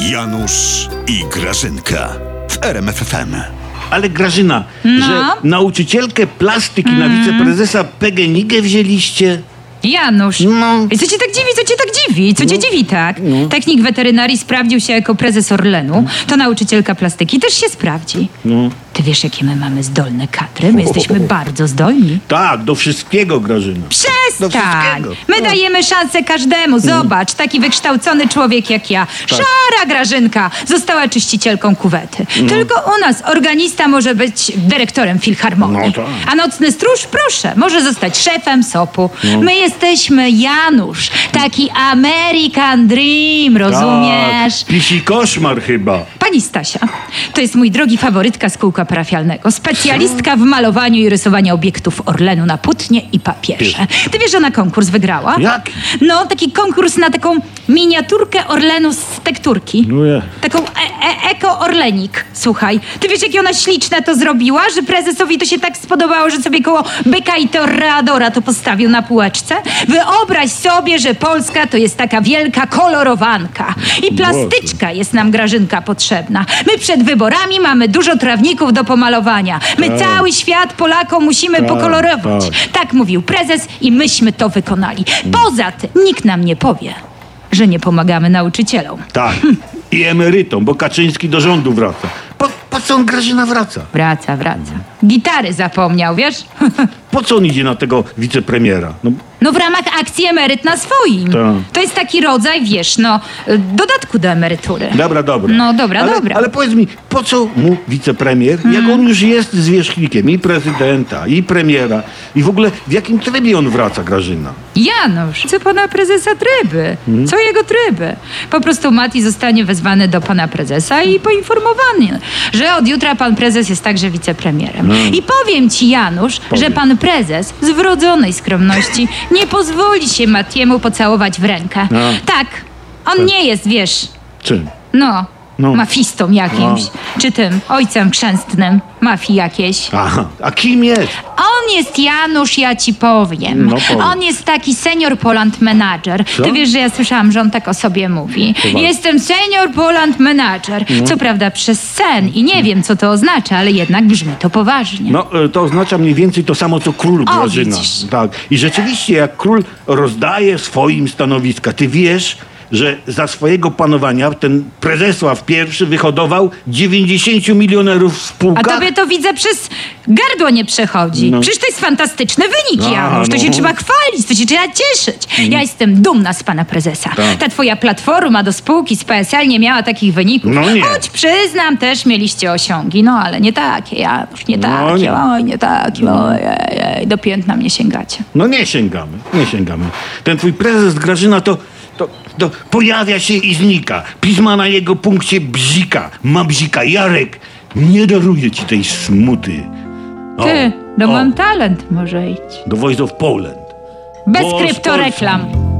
Janusz i Grażynka w RMF FM. Ale Grażyna, że nauczycielkę plastyki na wiceprezesa PGNiG wzięliście? Janusz, co cię tak dziwi, co cię dziwi tak? Technik weterynarii sprawdził się jako prezes Orlenu, to nauczycielka plastyki też się sprawdzi. Ty wiesz, jakie my mamy zdolne kadry? My jesteśmy bardzo zdolni. Tak, do wszystkiego, Grażyna. Przestań! My dajemy szansę każdemu. Zobacz, taki wykształcony człowiek jak ja. Tak. Szara Grażynka została czyścicielką kuwety. Tylko u nas organista może być dyrektorem filharmonii. No, tak. A nocny stróż, proszę, może zostać szefem SOPU. My jesteśmy, Janusz, taki American Dream, rozumiesz? Tak. Pisi koszmar chyba. Pani Stasia, to jest mój drogi faworytka z kółka parafialnego. Specjalistka w malowaniu i rysowaniu obiektów Orlenu na płótnie i papierze. Ty wiesz, że ona konkurs wygrała? Jak? No, taki konkurs na taką miniaturkę Orlenu z tekturki. Taką eko-orlenik, słuchaj. Ty wiesz, jak ona śliczna to zrobiła, że prezesowi to się tak spodobało, że sobie koło byka i toreadora to postawił na półeczce? Wyobraź sobie, że Polska to jest taka wielka kolorowanka. I plastyczka jest nam, Grażynka, potrzebna. My przed wyborami mamy dużo trawników do pomalowania. My cały świat Polakom musimy pokolorować. Tak mówił prezes i myśmy to wykonali. Poza tym nikt nam nie powie, że nie pomagamy nauczycielom. Tak. I emerytom, bo Kaczyński do rządu wraca. Po co on, Grażyna, wraca? Wraca. Gitary zapomniał, wiesz? Po co on idzie na tego wicepremiera? No w ramach akcji Emeryt na swoim. To jest taki rodzaj, wiesz, dodatku do emerytury. Dobra. No dobra. Ale powiedz mi, po co mu wicepremier, jak on już jest zwierzchnikiem i prezydenta, i premiera, i w ogóle w jakim trybie on wraca, Grażyna? Janusz, co pana prezesa tryby? Co jego tryby? Po prostu Mati zostanie wezwany do pana prezesa i poinformowany, że od jutra pan prezes jest także wicepremierem. I powiem ci, Janusz, że pan prezes z wrodzonej skromności nie pozwoli się Matiemu pocałować w rękę. Tak, on nie jest, wiesz... Czym? Mafistą jakimś. Czy tym ojcem chrzęstnym mafii jakiejś. Aha, a kim jest? On jest, Janusz, ja ci powiem. On jest taki senior Poland menadżer. Ty wiesz, że ja słyszałam, że on tak o sobie mówi. Chyba. Jestem senior Poland menadżer. Co prawda przez sen i nie wiem, co to oznacza, ale jednak brzmi to poważnie. To oznacza mniej więcej to samo, co król, Grażyna. Tak. I rzeczywiście, jak król rozdaje swoim stanowiska, ty wiesz, że za swojego panowania ten Prezesław I wyhodował 90 milionerów w spółkach. A tobie to, widzę, przez gardło nie przechodzi. Przecież to jest fantastyczny wynik, Janusz. To się trzeba chwalić, to się trzeba cieszyć. Ja jestem dumna z pana prezesa. Ta twoja Platforma do spółki z PSL nie miała takich wyników. Choć przyznam, też mieliście osiągi, ale nie takie, Janusz, nie takie. Do piętna nie sięgacie. Nie sięgamy. Ten twój prezes, Grażyna, to pojawia się i znika. Pisma na jego punkcie bzika. Ma bzika. Jarek, nie daruję ci tej smuty. Mam talent może idź. Do Voice of Poland. Bez kryptoreklam.